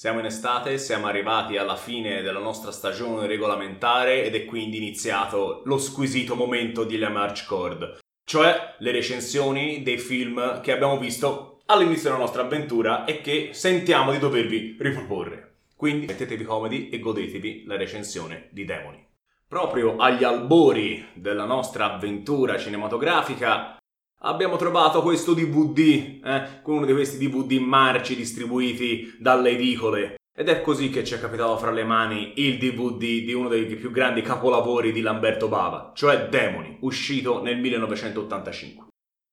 Siamo in estate, siamo arrivati alla fine della nostra stagione regolamentare ed è quindi iniziato lo squisito momento di aMARCcord, cioè le recensioni dei film che abbiamo visto all'inizio della nostra avventura e che sentiamo di dovervi riproporre. Quindi mettetevi comodi e godetevi la recensione di Demoni. Proprio agli albori della nostra avventura cinematografica abbiamo trovato questo DVD, con uno di questi DVD marci distribuiti dalle edicole. Ed è così che ci è capitato fra le mani il DVD di uno dei più grandi capolavori di Lamberto Bava, cioè Demoni, uscito nel 1985.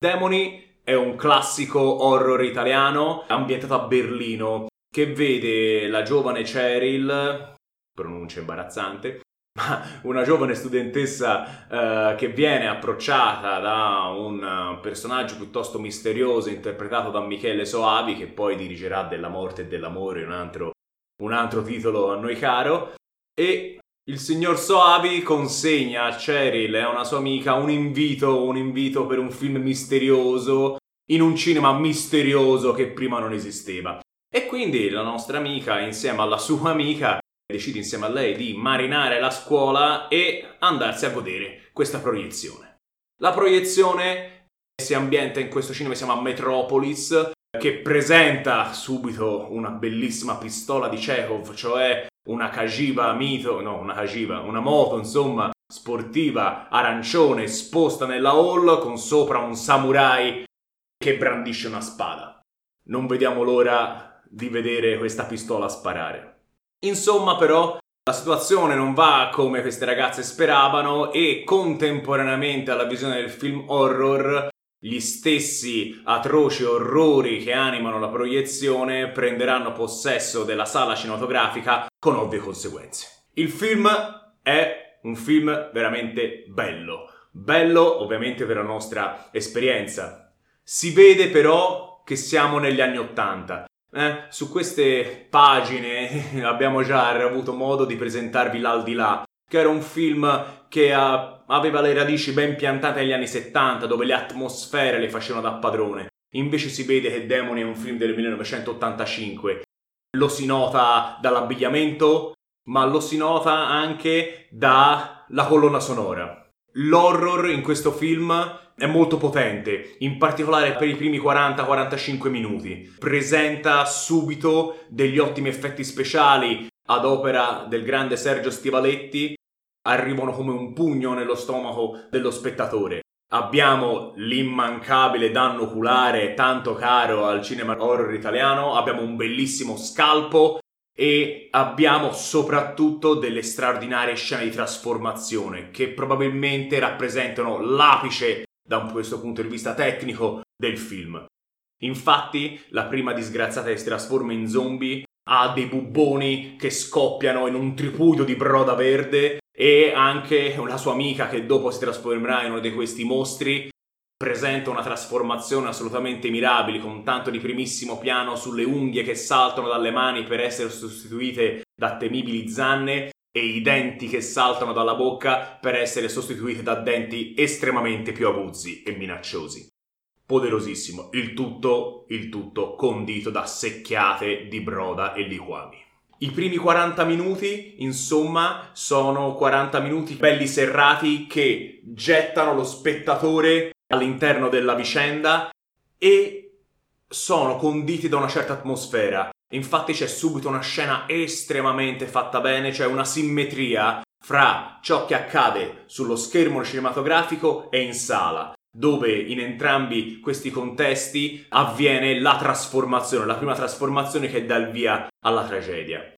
Demoni è un classico horror italiano ambientato a Berlino, che vede la giovane Cheryl, pronuncia imbarazzante, ma una giovane studentessa che viene approcciata da un personaggio piuttosto misterioso interpretato da Michele Soavi, che poi dirigerà Della morte e dell'amore, un altro titolo a noi caro, e il signor Soavi consegna a Cheryl e a una sua amica un invito per un film misterioso in un cinema misterioso che prima non esisteva. E quindi la nostra amica, insieme alla sua amica, decide insieme a lei di marinare la scuola e andarsi a godere questa proiezione. La proiezione si ambienta in questo cinema che si chiama Metropolis, che presenta subito una bellissima pistola di Chekhov, cioè una moto, insomma, sportiva, arancione, esposta nella hall, con sopra un samurai che brandisce una spada. Non vediamo l'ora di vedere questa pistola sparare. Insomma, però, la situazione non va come queste ragazze speravano e contemporaneamente alla visione del film horror, gli stessi atroci orrori che animano la proiezione prenderanno possesso della sala cinematografica con ovvie conseguenze. Il film è un film veramente bello ovviamente per la nostra esperienza. Si vede però che siamo negli anni '80. Su queste pagine abbiamo già avuto modo di presentarvi L'aldilà, che era un film che aveva le radici ben piantate negli anni 70, dove le atmosfere le facevano da padrone. Invece si vede che Demoni è un film del 1985. Lo si nota dall'abbigliamento, ma lo si nota anche dalla colonna sonora. L'horror in questo film è molto potente, in particolare per i primi 40-45 minuti. Presenta subito degli ottimi effetti speciali ad opera del grande Sergio Stivaletti, arrivano come un pugno nello stomaco dello spettatore. Abbiamo l'immancabile danno oculare, tanto caro al cinema horror italiano, abbiamo un bellissimo scalpo e abbiamo soprattutto delle straordinarie scene di trasformazione che probabilmente rappresentano l'apice da questo punto di vista tecnico del film. Infatti la prima disgraziata che si trasforma in zombie ha dei bubboni che scoppiano in un tripudio di broda verde e anche la sua amica, che dopo si trasformerà in uno di questi mostri, presenta una trasformazione assolutamente mirabile, con tanto di primissimo piano sulle unghie che saltano dalle mani per essere sostituite da temibili zanne e i denti che saltano dalla bocca per essere sostituiti da denti estremamente più aguzzi e minacciosi. Poderosissimo, il tutto condito da secchiate di broda e liquami. I primi 40 minuti, insomma, sono 40 minuti belli serrati che gettano lo spettatore all'interno della vicenda e sono conditi da una certa atmosfera. Infatti c'è subito una scena estremamente fatta bene, cioè una simmetria fra ciò che accade sullo schermo cinematografico e in sala, dove in entrambi questi contesti avviene la trasformazione, la prima trasformazione che dà il via alla tragedia.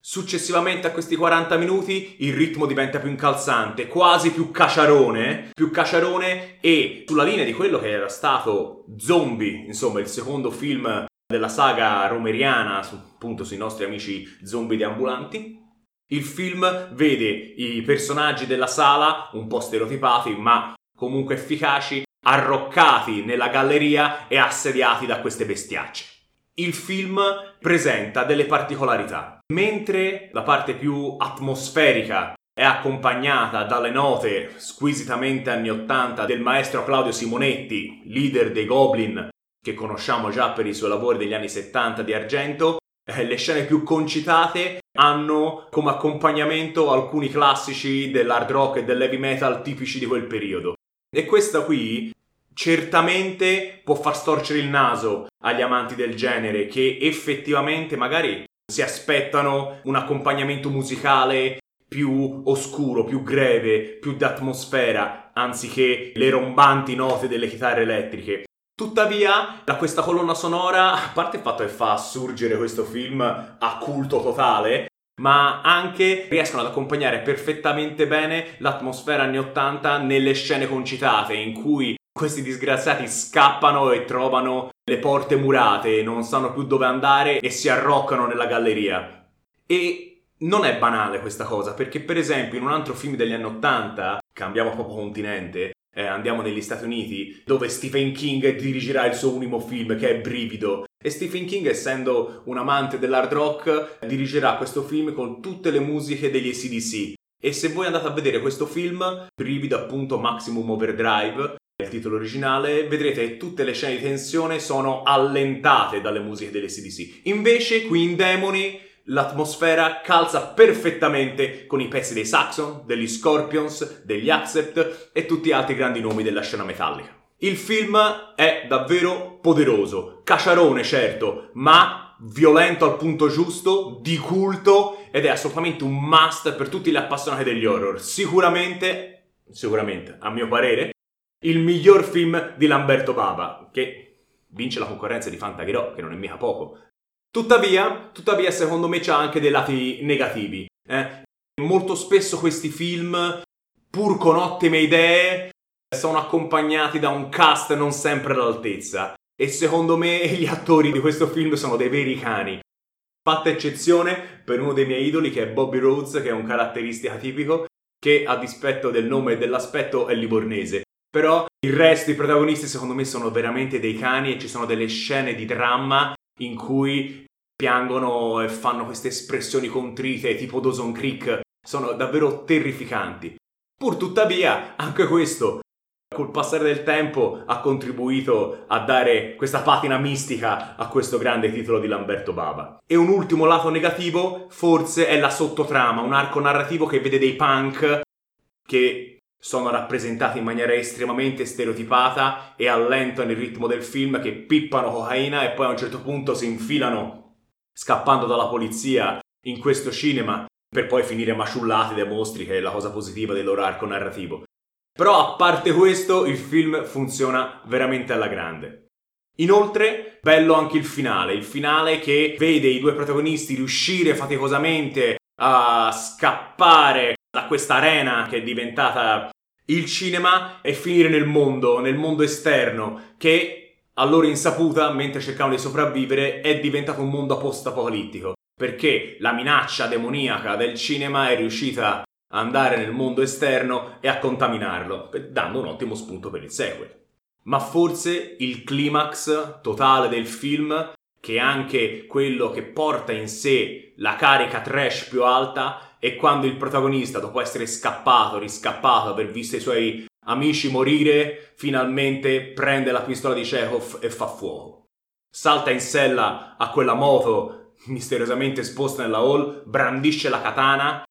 Successivamente a questi 40 minuti il ritmo diventa più incalzante, quasi più caciarone, e sulla linea di quello che era stato Zombie, insomma il secondo film della saga romeriana, appunto sui nostri amici zombie deambulanti. Il film vede i personaggi della sala un po' stereotipati ma comunque efficaci, arroccati nella galleria e assediati da queste bestiacce. Il film presenta delle particolarità. Mentre la parte più atmosferica è accompagnata dalle note squisitamente anni 80 del maestro Claudio Simonetti, leader dei Goblin, che conosciamo già per i suoi lavori degli anni 70 di Argento, le scene più concitate hanno come accompagnamento alcuni classici dell'hard rock e dell'heavy metal tipici di quel periodo. E questa qui certamente può far storcere il naso agli amanti del genere, che effettivamente magari si aspettano un accompagnamento musicale più oscuro, più greve, più d'atmosfera, anziché le rombanti note delle chitarre elettriche. Tuttavia, da questa colonna sonora, a parte il fatto che fa assurgere questo film a culto totale, ma anche riescono ad accompagnare perfettamente bene l'atmosfera anni 80 nelle scene concitate, in cui questi disgraziati scappano e trovano le porte murate, non sanno più dove andare e si arroccano nella galleria. E non è banale questa cosa, perché per esempio in un altro film degli anni 80, cambiamo proprio continente, andiamo negli Stati Uniti, dove Stephen King dirigerà il suo ultimo film, che è Brivido. E Stephen King, essendo un amante dell'hard rock, dirigerà questo film con tutte le musiche degli AC/DC. E se voi andate a vedere questo film, Brivido appunto, Maximum Overdrive, è il titolo originale, vedrete che tutte le scene di tensione sono allentate dalle musiche degli AC/DC. Invece qui in Demoni l'atmosfera calza perfettamente con i pezzi dei Saxon, degli Scorpions, degli Accept e tutti gli altri grandi nomi della scena metallica. Il film è davvero poderoso, caciarone certo, ma violento al punto giusto, di culto, ed è assolutamente un must per tutti gli appassionati degli horror. Sicuramente, a mio parere, il miglior film di Lamberto Bava, che vince la concorrenza di Fantaghirò, che non è mica poco. Tuttavia, secondo me c'ha anche dei lati negativi. Molto spesso questi film, pur con ottime idee, sono accompagnati da un cast non sempre all'altezza. E secondo me gli attori di questo film sono dei veri cani. Fatta eccezione per uno dei miei idoli, che è Bobby Rhodes, che è un caratteristico atipico, che a dispetto del nome e dell'aspetto è livornese. Però il resto, i protagonisti, secondo me sono veramente dei cani, e ci sono delle scene di dramma in cui piangono e fanno queste espressioni contrite tipo Dawson Creek, sono davvero terrificanti. Pur tuttavia, anche questo, col passare del tempo, ha contribuito a dare questa patina mistica a questo grande titolo di Lamberto Bava. E un ultimo lato negativo, forse, è la sottotrama, un arco narrativo che vede dei punk che sono rappresentati in maniera estremamente stereotipata e allentano il ritmo del film, che pippano cocaina e poi a un certo punto si infilano, scappando dalla polizia, in questo cinema, per poi finire maciullati dai mostri, che è la cosa positiva del loro arco narrativo. Però a parte questo, il film funziona veramente alla grande. Inoltre, bello anche il finale che vede i due protagonisti riuscire faticosamente a scappare da questa arena che è diventata il cinema e finire nel mondo esterno, che a loro insaputa, mentre cercavano di sopravvivere, è diventato un mondo post-apocalittico, perché la minaccia demoniaca del cinema è riuscita a andare nel mondo esterno e a contaminarlo, dando un ottimo spunto per il sequel. Ma forse il climax totale del film, che è anche quello che porta in sé la carica trash più alta, è quando il protagonista, dopo essere scappato, riscappato, aver visto i suoi amici morire, finalmente prende la pistola di Chekhov e fa fuoco. Salta in sella a quella moto misteriosamente esposta nella hall, brandisce la katana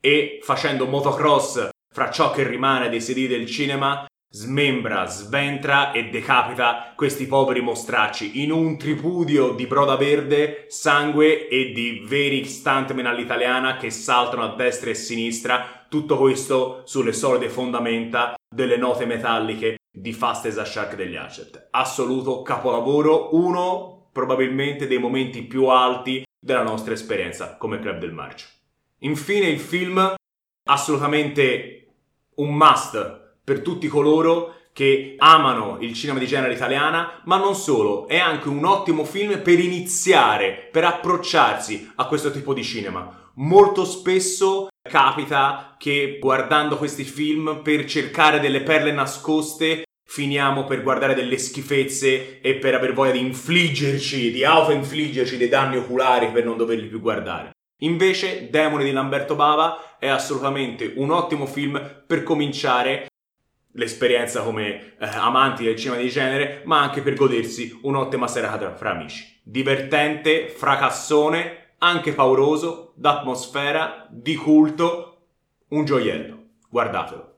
e, facendo motocross fra ciò che rimane dei sedili del cinema, smembra, sventra e decapita questi poveri mostracci in un tripudio di broda verde, sangue e di veri stuntmen all'italiana che saltano a destra e a sinistra, tutto questo sulle solide fondamenta delle note metalliche di Fast as a Shark degli Accept. Assoluto capolavoro, uno probabilmente dei momenti più alti della nostra esperienza come Club del Marcio. Infine, il film assolutamente un must per tutti coloro che amano il cinema di genere italiana, ma non solo, è anche un ottimo film per iniziare, per approcciarsi a questo tipo di cinema. Molto spesso capita che, guardando questi film per cercare delle perle nascoste, finiamo per guardare delle schifezze e per aver voglia di infliggerci, di autoinfliggerci dei danni oculari per non doverli più guardare. Invece, Demoni di Lamberto Bava è assolutamente un ottimo film per cominciare l'esperienza come amanti del cinema di genere, ma anche per godersi un'ottima serata fra amici. Divertente, fracassone, anche pauroso, d'atmosfera, di culto, un gioiello. Guardatelo.